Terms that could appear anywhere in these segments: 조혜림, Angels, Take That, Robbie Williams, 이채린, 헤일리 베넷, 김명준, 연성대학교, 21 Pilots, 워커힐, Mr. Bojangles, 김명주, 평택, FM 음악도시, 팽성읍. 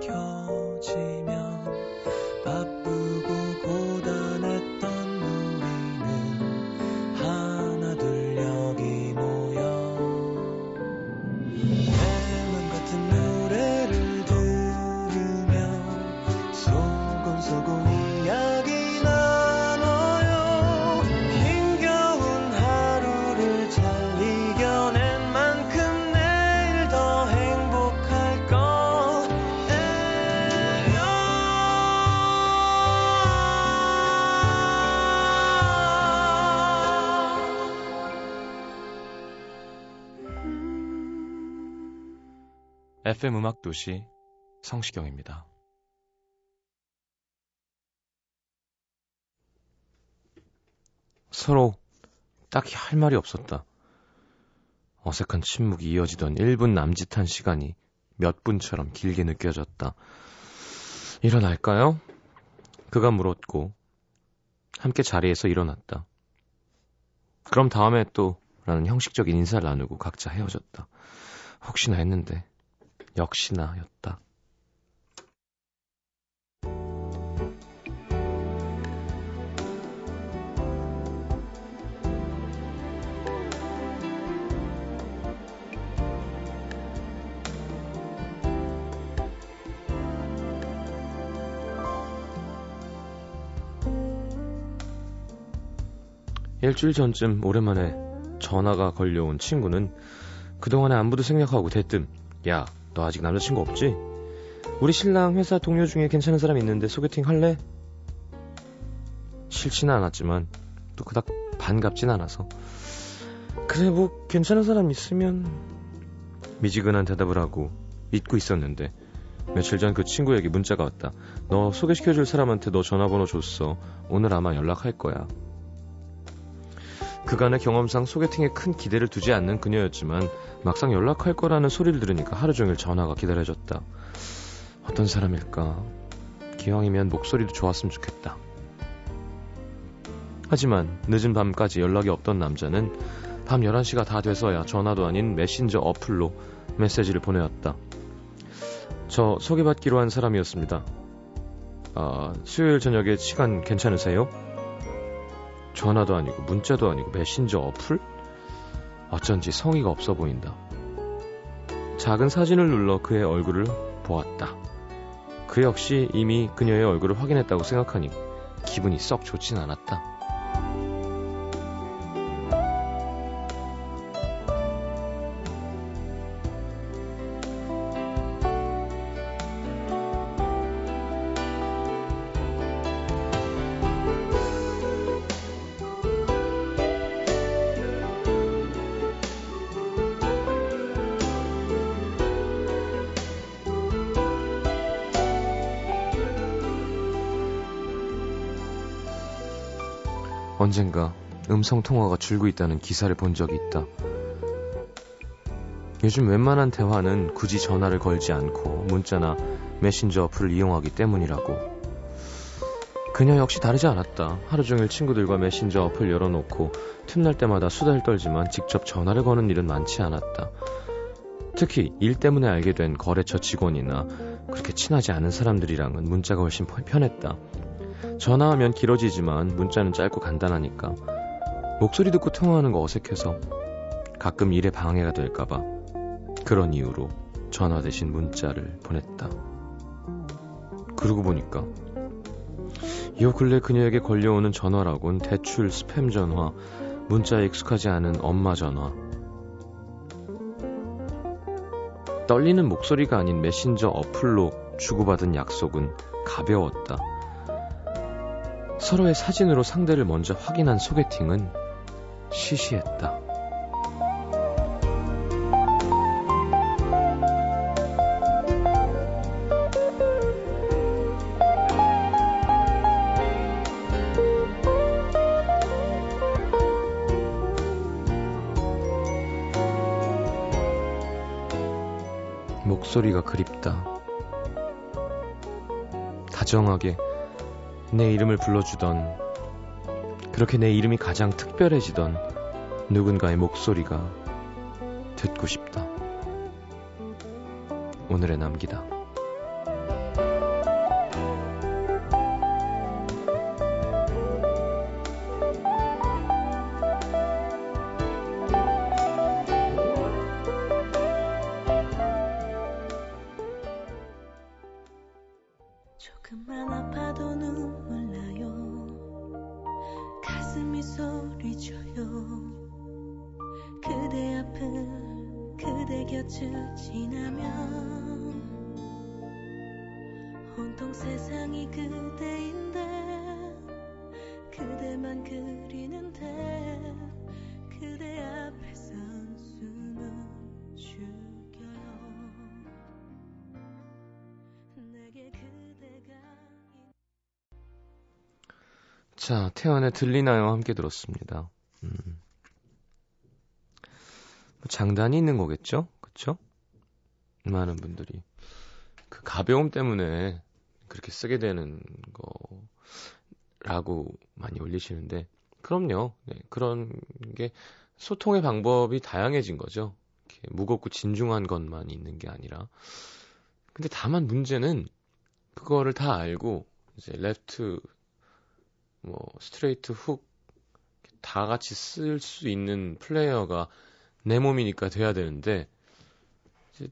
켜지면 바쁘고 고단했던 우리는 하나 둘 여기 모여 대만 같은 노래를 들으며 소곤소곤 이야기 나눠요. 힘겨운 하루를 잘 이겨낸 만큼 내일 더 행복할 거예요. FM 음악도시 성시경입니다. 서로 딱히 할 말이 없었다. 어색한 침묵이 이어지던 1분 남짓한 시간이 몇 분처럼 길게 느껴졌다. 일어날까요? 그가 물었고 함께 자리에서 일어났다. 그럼 다음에 또 라는 형식적인 인사를 나누고 각자 헤어졌다. 혹시나 했는데 역시나였다. 일주일 전쯤 오랜만에 전화가 걸려온 친구는 그동안의 안부도 생략하고 대뜸 야, 너 아직 남자친구 없지? 우리 신랑 회사 동료 중에 괜찮은 사람 있는데 소개팅 할래? 싫지는 않았지만 또 그닥 반갑진 않아서 그래 뭐 괜찮은 사람 있으면 미지근한 대답을 하고 잊고 있었는데 며칠 전 그 친구에게 문자가 왔다. 너 소개시켜줄 사람한테 너 전화번호 줬어. 오늘 아마 연락할 거야. 그간의 경험상 소개팅에 큰 기대를 두지 않는 그녀였지만 막상 연락할 거라는 소리를 들으니까 하루 종일 전화가 기다려졌다. 어떤 사람일까? 기왕이면 목소리도 좋았으면 좋겠다. 하지만 늦은 밤까지 연락이 없던 남자는 밤 11시가 다 돼서야 전화도 아닌 메신저 어플로 메시지를 보내왔다. 저 소개받기로 한 사람이었습니다. 아, 수요일 저녁에 시간 괜찮으세요? 전화도 아니고 문자도 아니고 메신저 어플? 어쩐지 성의가 없어 보인다. 작은 사진을 눌러 그의 얼굴을 보았다. 그 역시 이미 그녀의 얼굴을 확인했다고 생각하니 기분이 썩 좋진 않았다. 언젠가 음성통화가 줄고 있다는 기사를 본 적이 있다. 요즘 웬만한 대화는 굳이 전화를 걸지 않고 문자나 메신저 어플을 이용하기 때문이라고. 그녀 역시 다르지 않았다. 하루 종일 친구들과 메신저 어플 열어놓고 틈날 때마다 수다를 떨지만 직접 전화를 거는 일은 많지 않았다. 특히 일 때문에 알게 된 거래처 직원이나 그렇게 친하지 않은 사람들이랑은 문자가 훨씬 편했다. 전화하면 길어지지만 문자는 짧고 간단하니까 목소리 듣고 통화하는 거 어색해서 가끔 일에 방해가 될까봐 그런 이유로 전화 대신 문자를 보냈다. 그러고 보니까 요 근래 그녀에게 걸려오는 전화라곤 대출 스팸 전화, 문자에 익숙하지 않은 엄마 전화. 떨리는 목소리가 아닌 메신저 어플로 주고받은 약속은 가벼웠다. 서로의 사진으로 상대를 먼저 확인한 소개팅은 시시했다. 목소리가 그립다. 다정하게 내 이름을 불러주던, 그렇게 내 이름이 가장 특별해지던 누군가의 목소리가 듣고 싶다. 오늘의 남기다. 자, 태연의 들리나요? 함께 들었습니다. 장단이 있는 거겠죠? 그쵸? 많은 분들이 그 가벼움 때문에 그렇게 쓰게 되는 거라고 많이 올리시는데, 그럼요. 네, 그런 게 소통의 방법이 다양해진 거죠. 이렇게 무겁고 진중한 것만 있는 게 아니라. 근데 다만 문제는 그거를 다 알고 이제 레프트 뭐 스트레이트 훅 다 같이 쓸 수 있는 플레이어가 내 몸이니까 돼야 되는데, 이제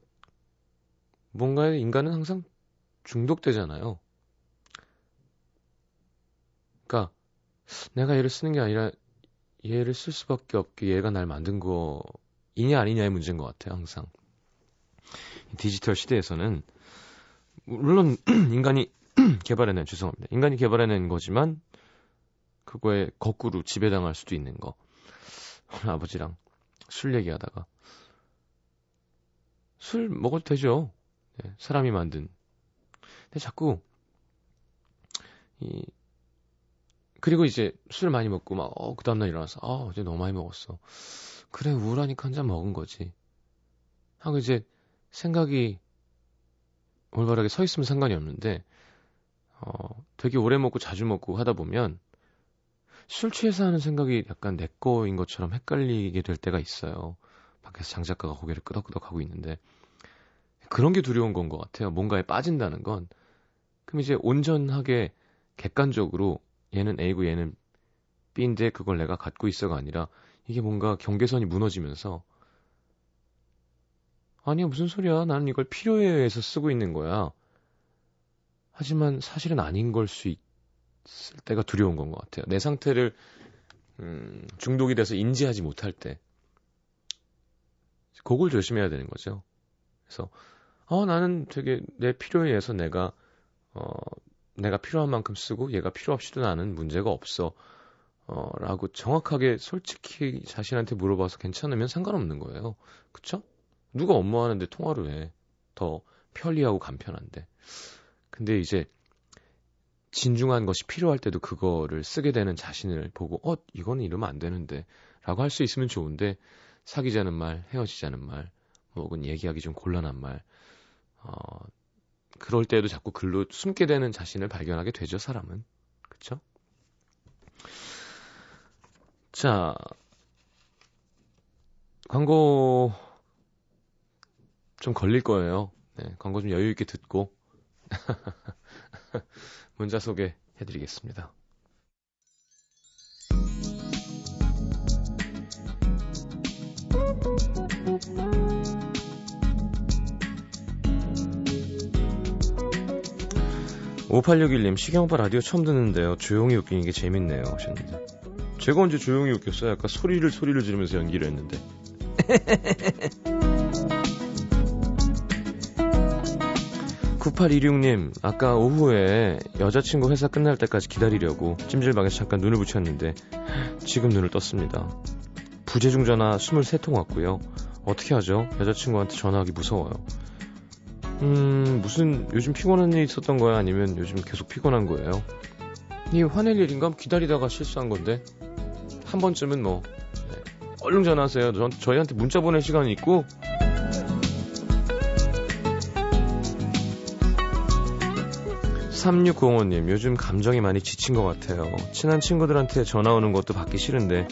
뭔가 인간은 항상 중독되잖아요. 그러니까 내가 얘를 쓰는 게 아니라 얘를 쓸 수밖에 없게 얘가 날 만든 거이냐 아니냐의 문제인 것 같아요. 항상 디지털 시대에서는 물론 인간이 개발해낸, 죄송합니다, 인간이 개발해낸 거지만 그거에 거꾸로 지배당할 수도 있는 거. 아버지랑 술 얘기하다가, 술 먹어도 되죠. 네, 사람이 만든. 근데 자꾸 그리고 이제 술 많이 먹고 막 그 다음날 일어나서 이제 너무 많이 먹었어. 그래, 우울하니까 한 잔 먹은 거지 하고 이제 생각이 올바르게 서 있으면 상관이 없는데, 되게 오래 먹고 자주 먹고 하다 보면 술 취해서 하는 생각이 약간 내 거인 것처럼 헷갈리게 될 때가 있어요. 밖에서 장 작가가 고개를 끄덕끄덕 하고 있는데, 그런 게 두려운 건 것 같아요. 뭔가에 빠진다는 건. 그럼 이제 온전하게 객관적으로 얘는 A고 얘는 B인데 그걸 내가 갖고 있어가 아니라, 이게 뭔가 경계선이 무너지면서, 아니야 무슨 소리야, 나는 이걸 필요에 의해서 쓰고 있는 거야. 하지만 사실은 아닌 걸 수 있을 때가 두려운 건 것 같아요. 내 상태를 중독이 돼서 인지하지 못할 때, 그걸 조심해야 되는 거죠. 그래서 나는 되게 내 필요에 의해서 내가 필요한 만큼 쓰고 얘가 필요 없이도 나는 문제가 없어 라고 정확하게 솔직히 자신한테 물어봐서 괜찮으면 상관없는 거예요. 그쵸? 누가 업무하는데 통화로 해. 더 편리하고 간편한데. 근데 이제 진중한 것이 필요할 때도 그거를 쓰게 되는 자신을 보고 이건 이러면 안 되는데 라고 할 수 있으면 좋은데, 사귀자는 말, 헤어지자는 말, 혹은 얘기하기 좀 곤란한 말, 그럴 때도 자꾸 글로 숨게 되는 자신을 발견하게 되죠, 사람은. 그쵸? 자, 광고 좀 걸릴 거예요. 네, 광고 좀 여유 있게 듣고 문자 소개해드리겠습니다. (5861님) 시경오빠 라디오 처음 듣는데요, 조용히 웃기는 게 재밌네요 하셨는데, 제가 언제 조용히 웃겼어요? 아까 소리를 지르면서 연기를 했는데. (9826님) 아까 오후에 여자친구 회사 끝날 때까지 기다리려고 찜질방에서 잠깐 눈을 붙였는데 지금 눈을 떴습니다. 부재중 전화 23통 왔고요. 어떻게 하죠? 여자친구한테 전화하기 무서워요. 무슨 요즘 피곤한 일이 있었던 거야? 아니면 요즘 계속 피곤한 거예요? 이 화낼 일인가? 기다리다가 실수한 건데 한 번쯤은 뭐. 네. 얼른 전화하세요. 저희한테 문자 보낼 시간이 있고. 3605님, 요즘 감정이 많이 지친 것 같아요. 친한 친구들한테 전화 오는 것도 받기 싫은데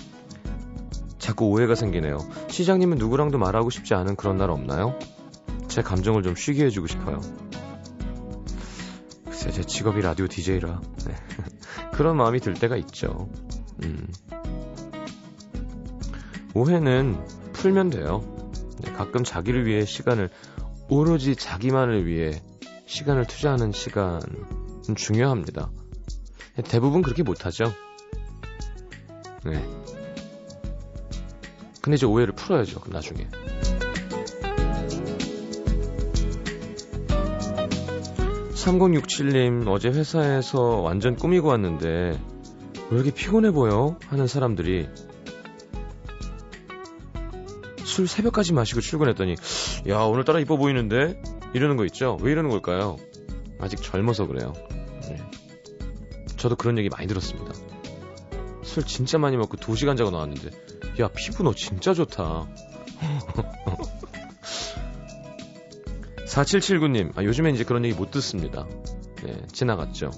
자꾸 오해가 생기네요. 시장님은 누구랑도 말하고 싶지 않은 그런 날 없나요? 제 감정을 좀 쉬게 해주고 싶어요. 글쎄, 제 직업이 라디오 DJ라 네. 그런 마음이 들 때가 있죠. 오해는 풀면 돼요. 네, 가끔 자기를 위해 시간을, 오로지 자기만을 위해 시간을 투자하는 시간은 중요합니다. 대부분 그렇게 못하죠. 네. 근데 이제 오해를 풀어야죠, 나중에. (3067님) 어제 회사에서 완전 꾸미고 왔는데 왜 이렇게 피곤해 보여? 하는 사람들이 술 새벽까지 마시고 출근했더니 야, 오늘따라 이뻐 보이는데? 이러는 거 있죠? 왜 이러는 걸까요? 아직 젊어서 그래요. 네. 저도 그런 얘기 많이 들었습니다. 술 진짜 많이 먹고 2시간 자고 나왔는데 야, 피부 너 진짜 좋다. 4779님, 아, 요즘엔 이제 그런 얘기 못 듣습니다. 네, 지나갔죠.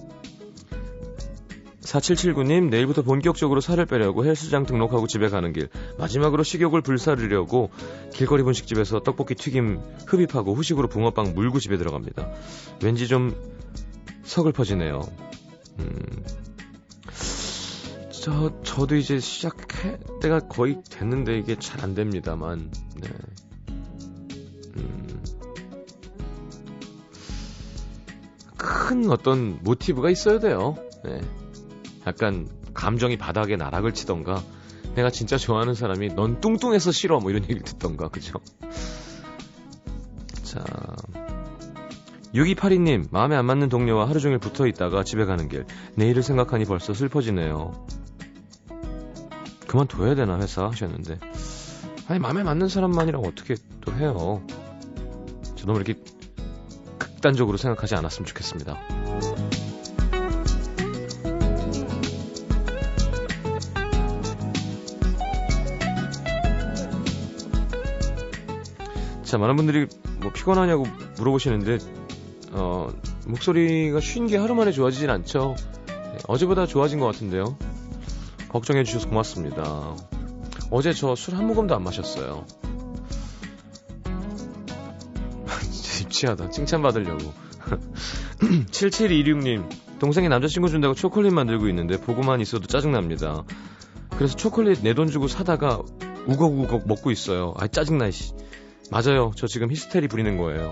4779님, 내일부터 본격적으로 살을 빼려고 헬스장 등록하고 집에 가는 길, 마지막으로 식욕을 불사르려고 길거리 분식집에서 떡볶이 튀김 흡입하고 후식으로 붕어빵 물고 집에 들어갑니다. 왠지 좀 서글퍼지네요. 저도 이제 시작할 때가 거의 됐는데 이게 잘 안 됩니다만. 네. 큰 어떤 모티브가 있어야 돼요. 네. 약간 감정이 바닥에 나락을 치던가, 내가 진짜 좋아하는 사람이 넌 뚱뚱해서 싫어 뭐 이런 얘기를 듣던가, 그죠? 자, 6282님, 마음에 안 맞는 동료와 하루 종일 붙어있다가 집에 가는 길, 내일을 생각하니 벌써 슬퍼지네요. 그만둬야 되나 회사? 하셨는데, 아니, 마음에 맞는 사람만이라고 어떻게 또 해요. 저 너무 이렇게 극단적으로 생각하지 않았으면 좋겠습니다. 자, 많은 분들이 뭐 피곤하냐고 물어보시는데 목소리가 쉰 게 하루 만에 좋아지진 않죠. 네, 어제보다 좋아진 것 같은데요. 걱정해 주셔서 고맙습니다. 어제 저 술 한 모금도 안 마셨어요. 진짜 입치하다. 칭찬받으려고. 7726님, 동생이 남자친구 준다고 초콜릿 만들고 있는데 보고만 있어도 짜증납니다. 그래서 초콜릿 내 돈 주고 사다가 우걱우걱 먹고 있어요. 아, 짜증나. 맞아요, 저 지금 히스테리 부리는 거예요.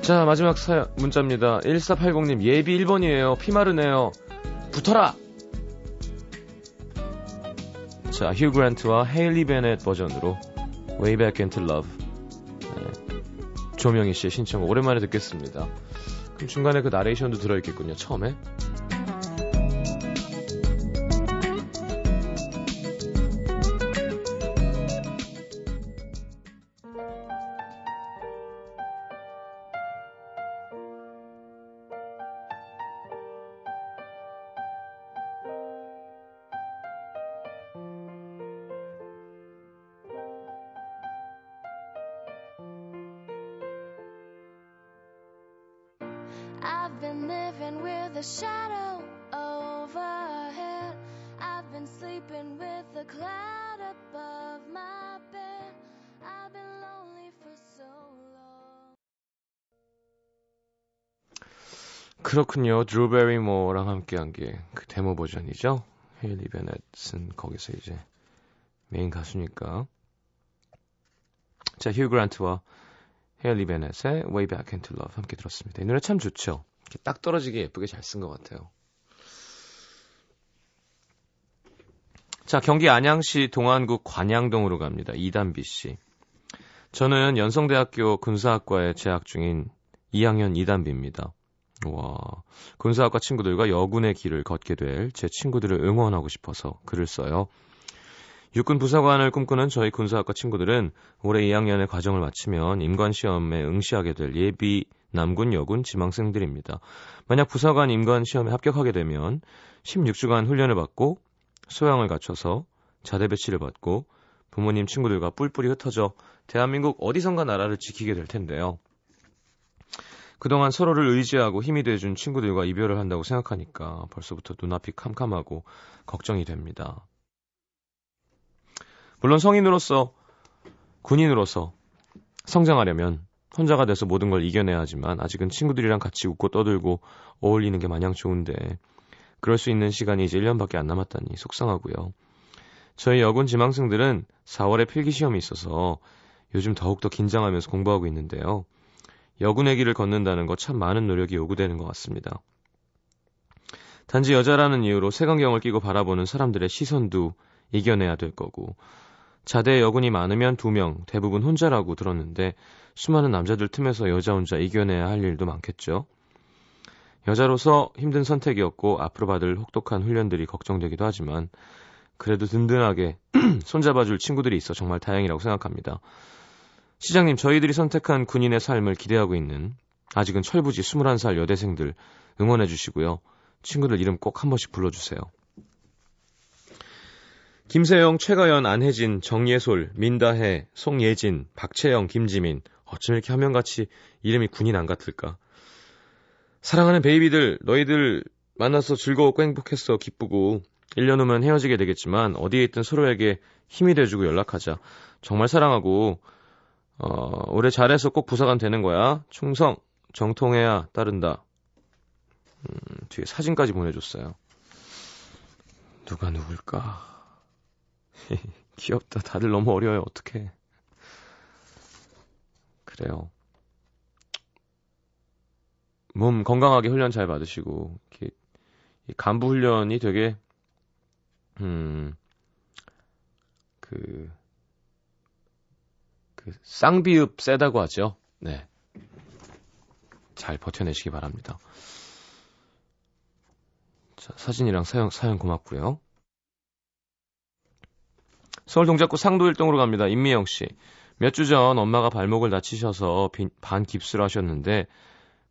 자, 마지막 문자입니다. 1480님, 예비 1번이에요. 피 마르네요. 붙어라! 자, 휴 그랜트와 헤일리 베넷 버전으로 Way Back Into Love. 네. 조명희 씨의 신청 오랜만에 듣겠습니다. 그럼 중간에 그 나레이션도 들어있겠군요, 처음에. 그렇군요. 드루 베리모랑 함께한 게 그 데모 버전이죠. 헤일리 베넷은 거기서 이제 메인 가수니까. 자, 휴 그란트와 헤일리 베넷의 Way Back Into Love 함께 들었습니다. 이 노래 참 좋죠. 이렇게 딱 떨어지게 예쁘게 잘 쓴 것 같아요. 자, 경기 안양시 동안구 관양동으로 갑니다. 이단비 씨. 저는 연성대학교 군사학과에 재학 중인 2학년 이단비입니다. 와, 군사학과 친구들과 여군의 길을 걷게 될 제 친구들을 응원하고 싶어서 글을 써요. 육군 부사관을 꿈꾸는 저희 군사학과 친구들은 올해 2학년의 과정을 마치면 임관시험에 응시하게 될 예비 남군 여군 지망생들입니다. 만약 부사관 임관시험에 합격하게 되면 16주간 훈련을 받고 소양을 갖춰서 자대 배치를 받고 부모님 친구들과 뿔뿔이 흩어져 대한민국 어디선가 나라를 지키게 될 텐데요. 그동안 서로를 의지하고 힘이 돼준 친구들과 이별을 한다고 생각하니까 벌써부터 눈앞이 캄캄하고 걱정이 됩니다. 물론 성인으로서, 군인으로서 성장하려면 혼자가 돼서 모든 걸 이겨내야 하지만 아직은 친구들이랑 같이 웃고 떠들고 어울리는 게 마냥 좋은데 그럴 수 있는 시간이 이제 1년밖에 안 남았다니 속상하고요. 저희 여군 지망생들은 4월에 필기시험이 있어서 요즘 더욱더 긴장하면서 공부하고 있는데요. 여군의 길을 걷는다는 거 참 많은 노력이 요구되는 것 같습니다. 단지 여자라는 이유로 색안경을 끼고 바라보는 사람들의 시선도 이겨내야 될 거고 자대 여군이 많으면 2명, 대부분 혼자라고 들었는데 수많은 남자들 틈에서 여자 혼자 이겨내야 할 일도 많겠죠. 여자로서 힘든 선택이었고 앞으로 받을 혹독한 훈련들이 걱정되기도 하지만 그래도 든든하게 손잡아줄 친구들이 있어 정말 다행이라고 생각합니다. 시장님, 저희들이 선택한 군인의 삶을 기대하고 있는 아직은 철부지 21살 여대생들 응원해 주시고요. 친구들 이름 꼭 한 번씩 불러주세요. 김세영, 최가연, 안혜진, 정예솔, 민다혜, 송예진, 박채영, 김지민. 어쩜 이렇게 화면같이 이름이 군인 안 같을까? 사랑하는 베이비들, 너희들 만나서 즐거웠고 행복했어, 기쁘고 1년 후면 헤어지게 되겠지만 어디에 있든 서로에게 힘이 돼주고 연락하자. 정말 사랑하고 올해 잘해서 꼭 부사관 되는 거야. 충성, 정통해야 따른다. 뒤에 사진까지 보내줬어요. 누가 누굴까? 귀엽다. 다들 너무 어려워요. 어떡해. 그래요. 몸 건강하게 훈련 잘 받으시고 이렇게 간부 훈련이 되게 그 쌍비읍 세다고 하죠. 네, 잘 버텨내시기 바랍니다. 자, 사진이랑 사연 고맙고요. 서울 동작구 상도일동으로 갑니다. 임미영씨. 몇 주 전 엄마가 발목을 다치셔서 반 깁스를 하셨는데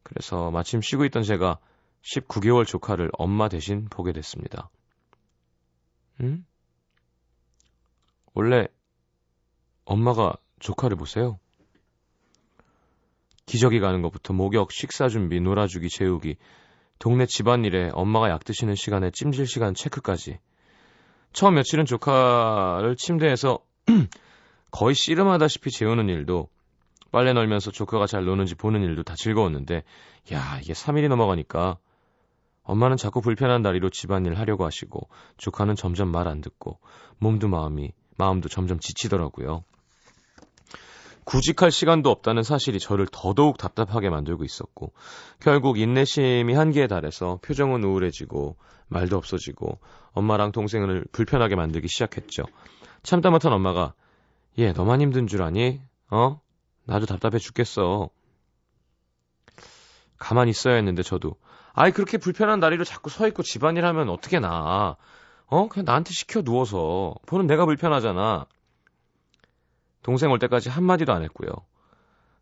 그래서 마침 쉬고 있던 제가 19개월 조카를 엄마 대신 보게 됐습니다. 응? 원래 엄마가 조카를 보세요? 기저귀 가는 것부터 목욕, 식사 준비, 놀아주기, 재우기, 동네 집안일에 엄마가 약 드시는 시간에 찜질 시간 체크까지. 처음 며칠은 조카를 침대에서 거의 씨름하다시피 재우는 일도 빨래 널면서 조카가 잘 노는지 보는 일도 다 즐거웠는데 야, 이게 3일이 넘어가니까 엄마는 자꾸 불편한 다리로 집안일 하려고 하시고 조카는 점점 말 안 듣고 마음도 점점 지치더라고요. 구직할 시간도 없다는 사실이 저를 더더욱 답답하게 만들고 있었고 결국 인내심이 한계에 달해서 표정은 우울해지고 말도 없어지고 엄마랑 동생을 불편하게 만들기 시작했죠. 참다 못한 엄마가 얘 너만 힘든 줄 아니? 어? 나도 답답해 죽겠어. 가만히 있어야 했는데 저도 아이 그렇게 불편한 다리로 자꾸 서있고 집안일 하면 어떻게 나? 그냥 나한테 시켜 누워서 보는 내가 불편하잖아. 동생 올 때까지 한마디도 안 했고요.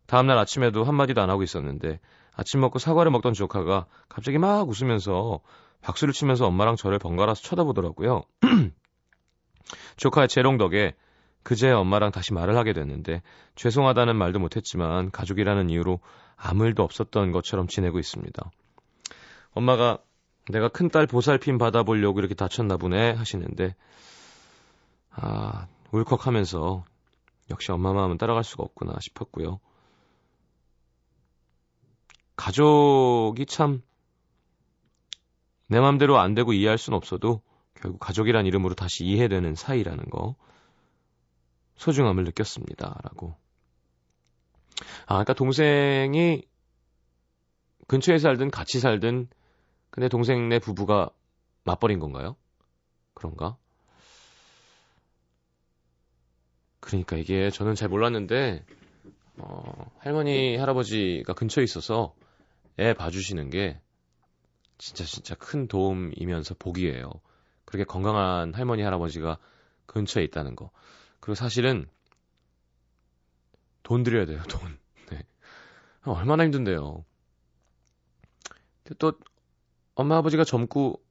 다음날 아침에도 한마디도 안 하고 있었는데 아침 먹고 사과를 먹던 조카가 갑자기 막 웃으면서 박수를 치면서 엄마랑 저를 번갈아서 쳐다보더라고요. 조카의 재롱 덕에 그제야 엄마랑 다시 말을 하게 됐는데 죄송하다는 말도 못했지만 가족이라는 이유로 아무 일도 없었던 것처럼 지내고 있습니다. 엄마가 내가 큰딸 보살핌 받아보려고 이렇게 다쳤나 보네 하시는데 울컥하면서 역시 엄마 마음은 따라갈 수가 없구나 싶었고요. 가족이 참 내 마음대로 안 되고 이해할 순 없어도 결국 가족이란 이름으로 다시 이해되는 사이라는 거 소중함을 느꼈습니다. 라고. 아까 동생이 근처에 살든 같이 살든 근데 동생네 부부가 맞벌인 건가요? 그런가? 그러니까 이게 저는 잘 몰랐는데 할머니, 할아버지가 근처에 있어서 애 봐주시는 게 진짜 큰 도움이면서 복이에요. 그렇게 건강한 할머니, 할아버지가 근처에 있다는 거. 그리고 사실은 돈 드려야 돼요, 돈. 네. 얼마나 힘든데요. 또 엄마, 아버지가 젊고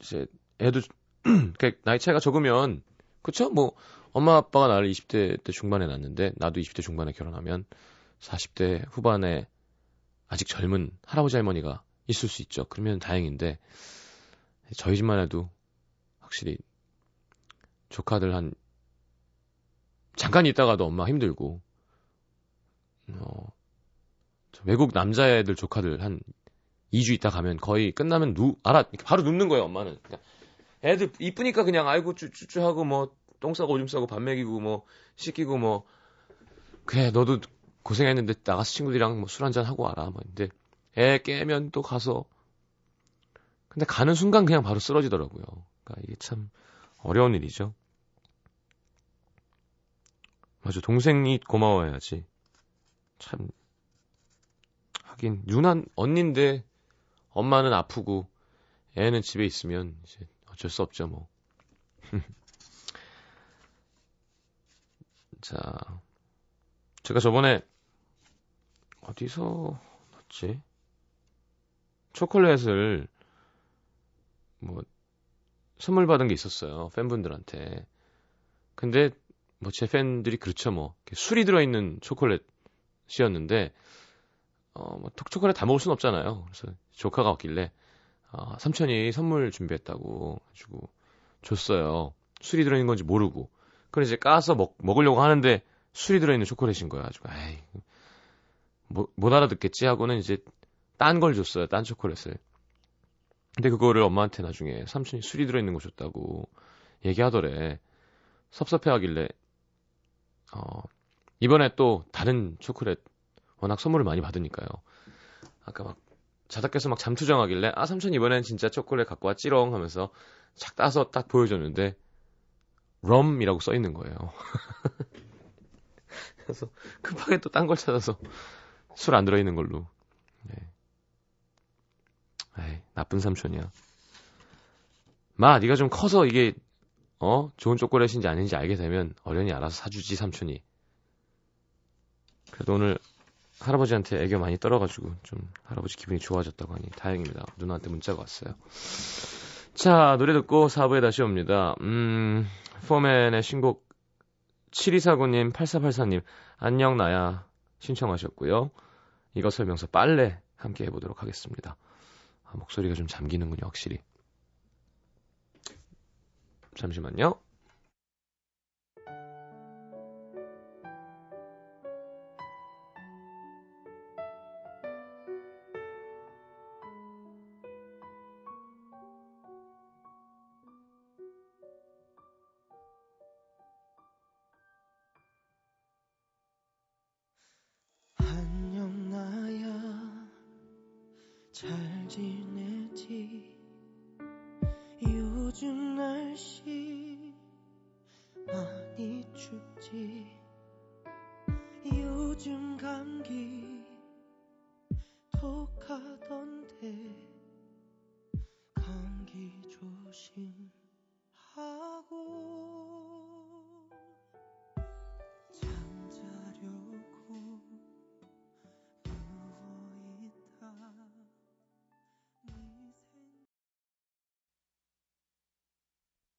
이제 애도 나이 차이가 적으면 그쵸? 뭐 엄마 아빠가 나를 20대 중반에 낳았는데 나도 20대 중반에 결혼하면 40대 후반에 아직 젊은 할아버지 할머니가 있을 수 있죠. 그러면 다행인데 저희 집만 해도 확실히 조카들 한 잠깐 있다가도 엄마 힘들고 외국 남자애들 조카들 한 2주 있다 가면 거의 끝나면 이렇게 바로 눕는 거예요. 엄마는 그러니까 애들 이쁘니까 그냥 아이고 쭈쭈쭈 하고 뭐 똥 싸고 오줌 싸고 밥 먹이고 뭐 씻기고 뭐 그래 너도 고생했는데 나가서 친구들이랑 뭐 술 한잔 하고 와라 뭐 근데 애 깨면 또 가서 근데 가는 순간 그냥 바로 쓰러지더라고요. 그러니까 이게 참 어려운 일이죠. 맞아 동생이 고마워해야지. 참 하긴 누난 언니인데 엄마는 아프고 애는 집에 있으면 이제 어쩔 수 없죠 뭐. 자, 제가 저번에 어디서 넣었지? 초콜릿을 뭐 선물 받은 게 있었어요 팬분들한테. 근데 뭐 제 팬들이 그렇죠 뭐 술이 들어있는 초콜릿이었는데 뭐 초콜릿 다 먹을 순 없잖아요. 그래서 조카가 왔길래 삼촌이 선물 준비했다고 해주고 줬어요. 술이 들어있는 건지 모르고. 그걸 이제 까서 먹으려고 하는데 술이 들어있는 초콜릿인 거야. 아주 에이 못 알아듣겠지 하고는 이제 딴 걸 줬어요. 딴 초콜릿을. 근데 그거를 엄마한테 나중에 삼촌이 술이 들어있는 거 줬다고 얘기하더래. 섭섭해하길래 이번에 또 다른 초콜릿 워낙 선물을 많이 받으니까요. 아까 막 자다 깨서 막 잠투정하길래 아 삼촌 이번엔 진짜 초콜릿 갖고 왔지롱 하면서 착 따서 딱 보여줬는데 럼이라고 써있는 거예요. 그래서 급하게 또 딴 걸 찾아서 술 안 들어있는 걸로. 네. 에이 나쁜 삼촌이야. 마 네가 좀 커서 이게 좋은 초콜릿인지 아닌지 알게 되면 어련히 알아서 사주지 삼촌이. 그래도 오늘 할아버지한테 애교 많이 떨어가지고 좀 할아버지 기분이 좋아졌다고 하니 다행입니다. 누나한테 문자가 왔어요. 자 노래 듣고 4부에 다시 옵니다. 포맨의 신곡 7249님 8484님 안녕 나야 신청하셨고요. 이거 설명서 빨래 함께 해보도록 하겠습니다. 아, 목소리가 좀 잠기는군요 확실히. 잠시만요.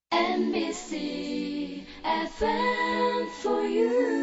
MBC FM for you.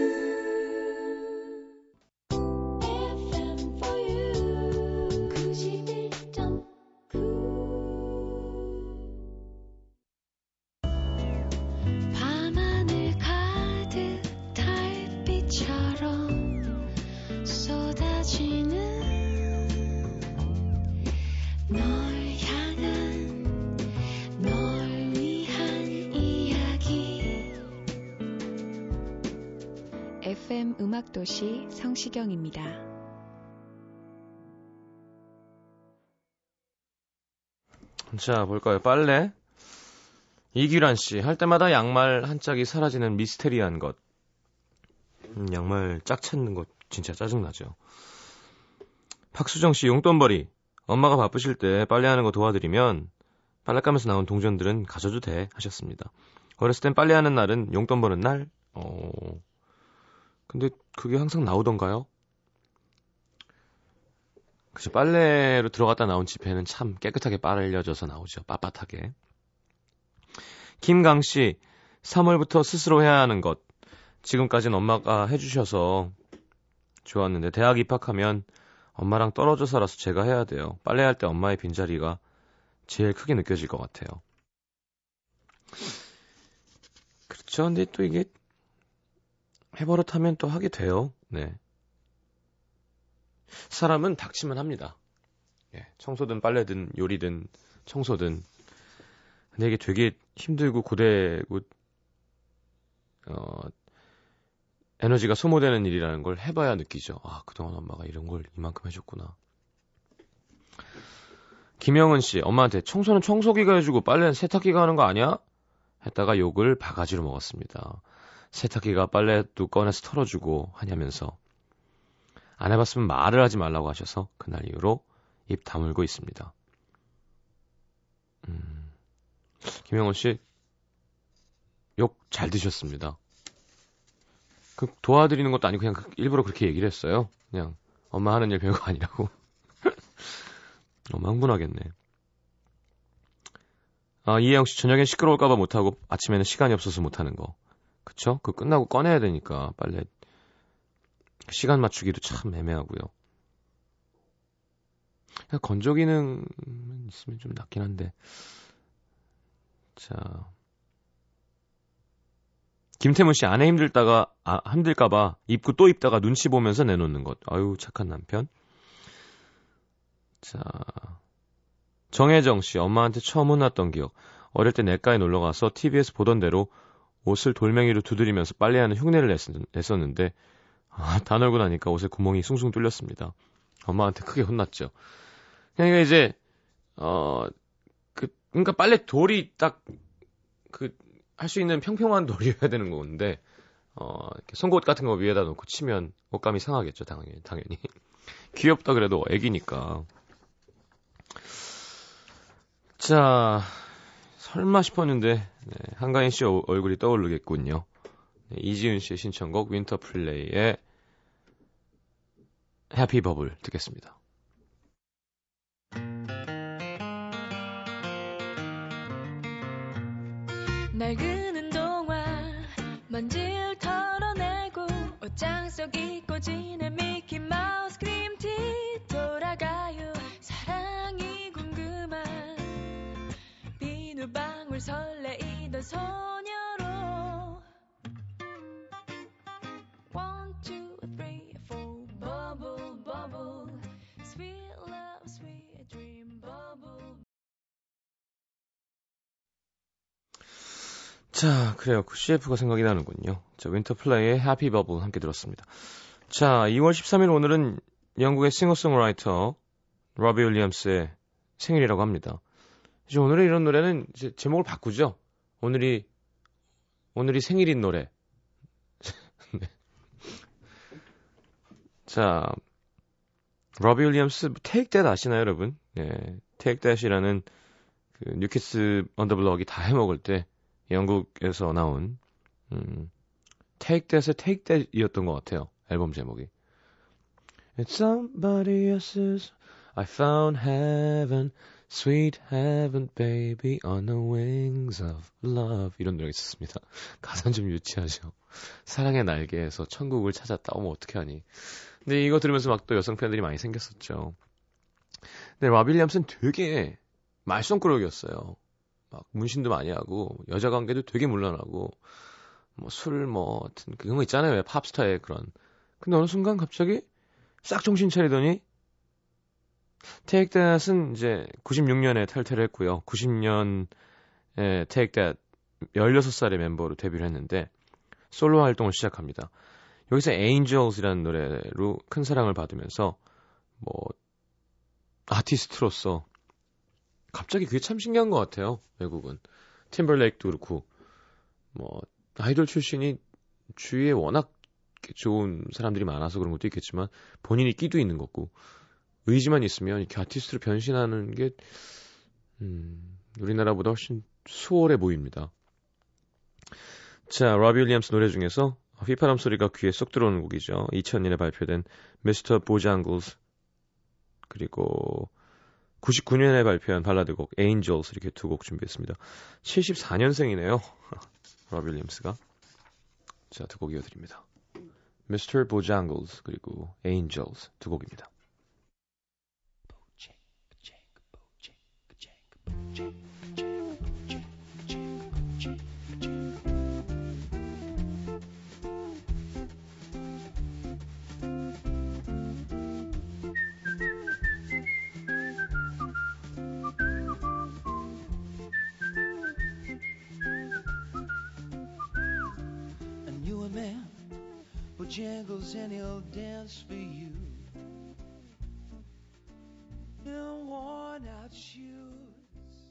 FM 음악도시 성시경입니다. 자, 볼까요? 빨래. 이규란 씨, 할 때마다 양말 한 짝이 사라지는 미스테리한 것. 양말 짝 찾는 것 진짜 짜증나죠. 박수정 씨, 용돈벌이. 엄마가 바쁘실 때 빨래하는 거 도와드리면 빨랫감에서 나온 동전들은 가져도 돼 하셨습니다. 어렸을 땐 빨래하는 날은 용돈 버는 날. 근데 그게 항상 나오던가요? 그죠. 빨래로 들어갔다 나온 지폐는 참 깨끗하게 빨려져서 나오죠. 빳빳하게. 김강씨, 3월부터 스스로 해야 하는 것. 지금까지는 엄마가 해주셔서 좋았는데 대학 입학하면 엄마랑 떨어져서라서 제가 해야 돼요. 빨래할 때 엄마의 빈자리가 제일 크게 느껴질 것 같아요. 그렇죠. 근데 또 이게 해버릇하면 또 하게 돼요. 네. 사람은 닥치면 합니다. 예, 청소든 빨래든 요리든 청소든. 근데 이게 되게 힘들고 고되고 에너지가 소모되는 일이라는 걸 해봐야 느끼죠. 아, 그동안 엄마가 이런 걸 이만큼 해줬구나. 김영은씨, 엄마한테 청소는 청소기가 해주고 빨래는 세탁기가 하는 거 아니야? 했다가 욕을 바가지로 먹었습니다. 세탁기가 빨래도 꺼내서 털어주고 하냐면서 안 해봤으면 말을 하지 말라고 하셔서 그날 이후로 입 다물고 있습니다. 김영은씨, 욕 잘 드셨습니다. 그 도와드리는 것도 아니고 그냥 일부러 그렇게 얘기를 했어요. 그냥 엄마 하는 일 별거 아니라고. 엄마 흥분하겠네. 아, 이혜영씨, 저녁엔 시끄러울까봐 못하고 아침에는 시간이 없어서 못하는 거. 그쵸? 그 끝나고 꺼내야 되니까 빨래 시간 맞추기도 참 애매하고요. 건조기는 있으면 좀 낫긴 한데. 자, 김태문씨, 아내 힘들까봐 입고 또 입다가 눈치 보면서 내놓는 것. 아유, 착한 남편. 자, 정혜정씨, 엄마한테 처음 혼났던 기억. 어릴 때 냇가에 놀러가서 TV에서 보던 대로 옷을 돌멩이로 두드리면서 빨래하는 흉내를 냈었는데 아, 다 널고 나니까 옷에 구멍이 숭숭 뚫렸습니다. 엄마한테 크게 혼났죠. 그러니까 이제 그러니까 빨래 돌이 딱 그 할 수 있는 평평한 돌이어야 되는 건데 이렇게 송곳 같은 거 위에다 놓고 치면 옷감이 상하겠죠. 당연히. 귀엽다 그래도 애기니까. 자, 설마 싶었는데 네, 한가인 씨 얼굴이 떠오르겠군요. 네, 이지은 씨의 신청곡 윈터 플레이의 해피 버블 듣겠습니다. 날 그는 동안 먼지를 털어내고 옷장 속 잊고 지낸 미키 마우스 그림티 돌아가요. 사랑이 궁금한 비누방울 설레이던 소녀로 1, 2, 3, 4 Bubble bubble Sweet love sweet dream bubble. 자, 그래요. 그 CF가 생각이 나는군요. 자, 윈터플레이의 해피 버블 함께 들었습니다. 자, 2월 13일 오늘은 영국의 싱어송라이터 로비 윌리엄스의 생일이라고 합니다. 이제 오늘의 이런 노래는 이제 제목을 바꾸죠. 오늘이 생일인 노래. 네. 자, 로비 윌리엄스 Take That 아시나요, 여러분? 네, Take That이라는 그 뉴키스 언더블럭이 다 해먹을 때 영국에서 나온 Take That의 Take That이었던 것 같아요. 앨범 제목이. It's somebody else's I found heaven Sweet heaven baby On the wings of love 이런 노래가 있었습니다. 가사는 좀 유치하죠. 사랑의 날개에서 천국을 찾았다. 어머, 어떡하니. 근데 이거 들으면서 막 또 여성 팬들이 많이 생겼었죠. 근데 로비 윌리엄스는 되게 말썽꾸러기였어요. 막 문신도 많이 하고 여자 관계도 되게 물러나고 뭐 술 뭐 그런 거 있잖아요. 왜 팝스타의 그런. 근데 어느 순간 갑자기 싹 정신 차리더니 Take That은 이제 96년에 탈퇴를 했고요. 90년에 Take That 16살의 멤버로 데뷔를 했는데 솔로 활동을 시작합니다. 여기서 Angels이라는 노래로 큰 사랑을 받으면서 뭐 아티스트로서 갑자기 그게 참 신기한 것 같아요. 외국은 팀벌레이크도 그렇고 뭐 아이돌 출신이 주위에 워낙 좋은 사람들이 많아서 그런 것도 있겠지만 본인이 끼도 있는 거고 의지만 있으면 이렇게 아티스트로 변신하는 게 우리나라보다 훨씬 수월해 보입니다. 자, 로비 윌리엄스 노래 중에서 휘파람 소리가 귀에 쏙 들어오는 곡이죠. 2000년에 발표된 Mr. Bojangles 그리고 99년에 발표한 발라드곡 Angels 이렇게 두 곡 준비했습니다. 74년생이네요. 로비 윌리엄스가. 자, 두 곡 이어드립니다. Mr. Bojangles 그리고 Angels 두 곡입니다. Jangles and he'll dance for you in worn out shoes.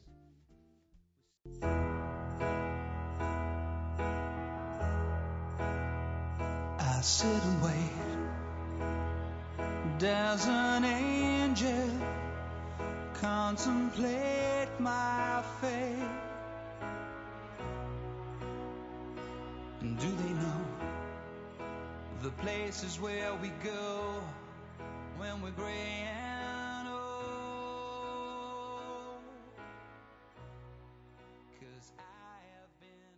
I sit and wait. Does an angel contemplate my fate? And do they know the places where we go when we're gray and old? 'Cause I have been.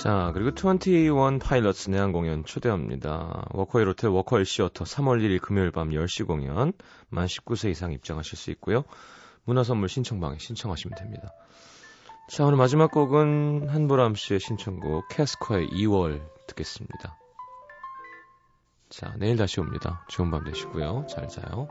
자, 그리고 21 파일럿스 내한 공연 초대합니다. 워커힐 호텔 워커힐 시어터 3월 1일 금요일 밤 10시 공연, 만 19세 이상 입장하실 수 있고요. 문화선물 신청방에 신청하시면 됩니다. 자, 오늘 마지막 곡은 한보람씨의 신청곡 캐스커의 2월 듣겠습니다. 자, 내일 다시 옵니다. 좋은 밤 되시고요. 잘 자요.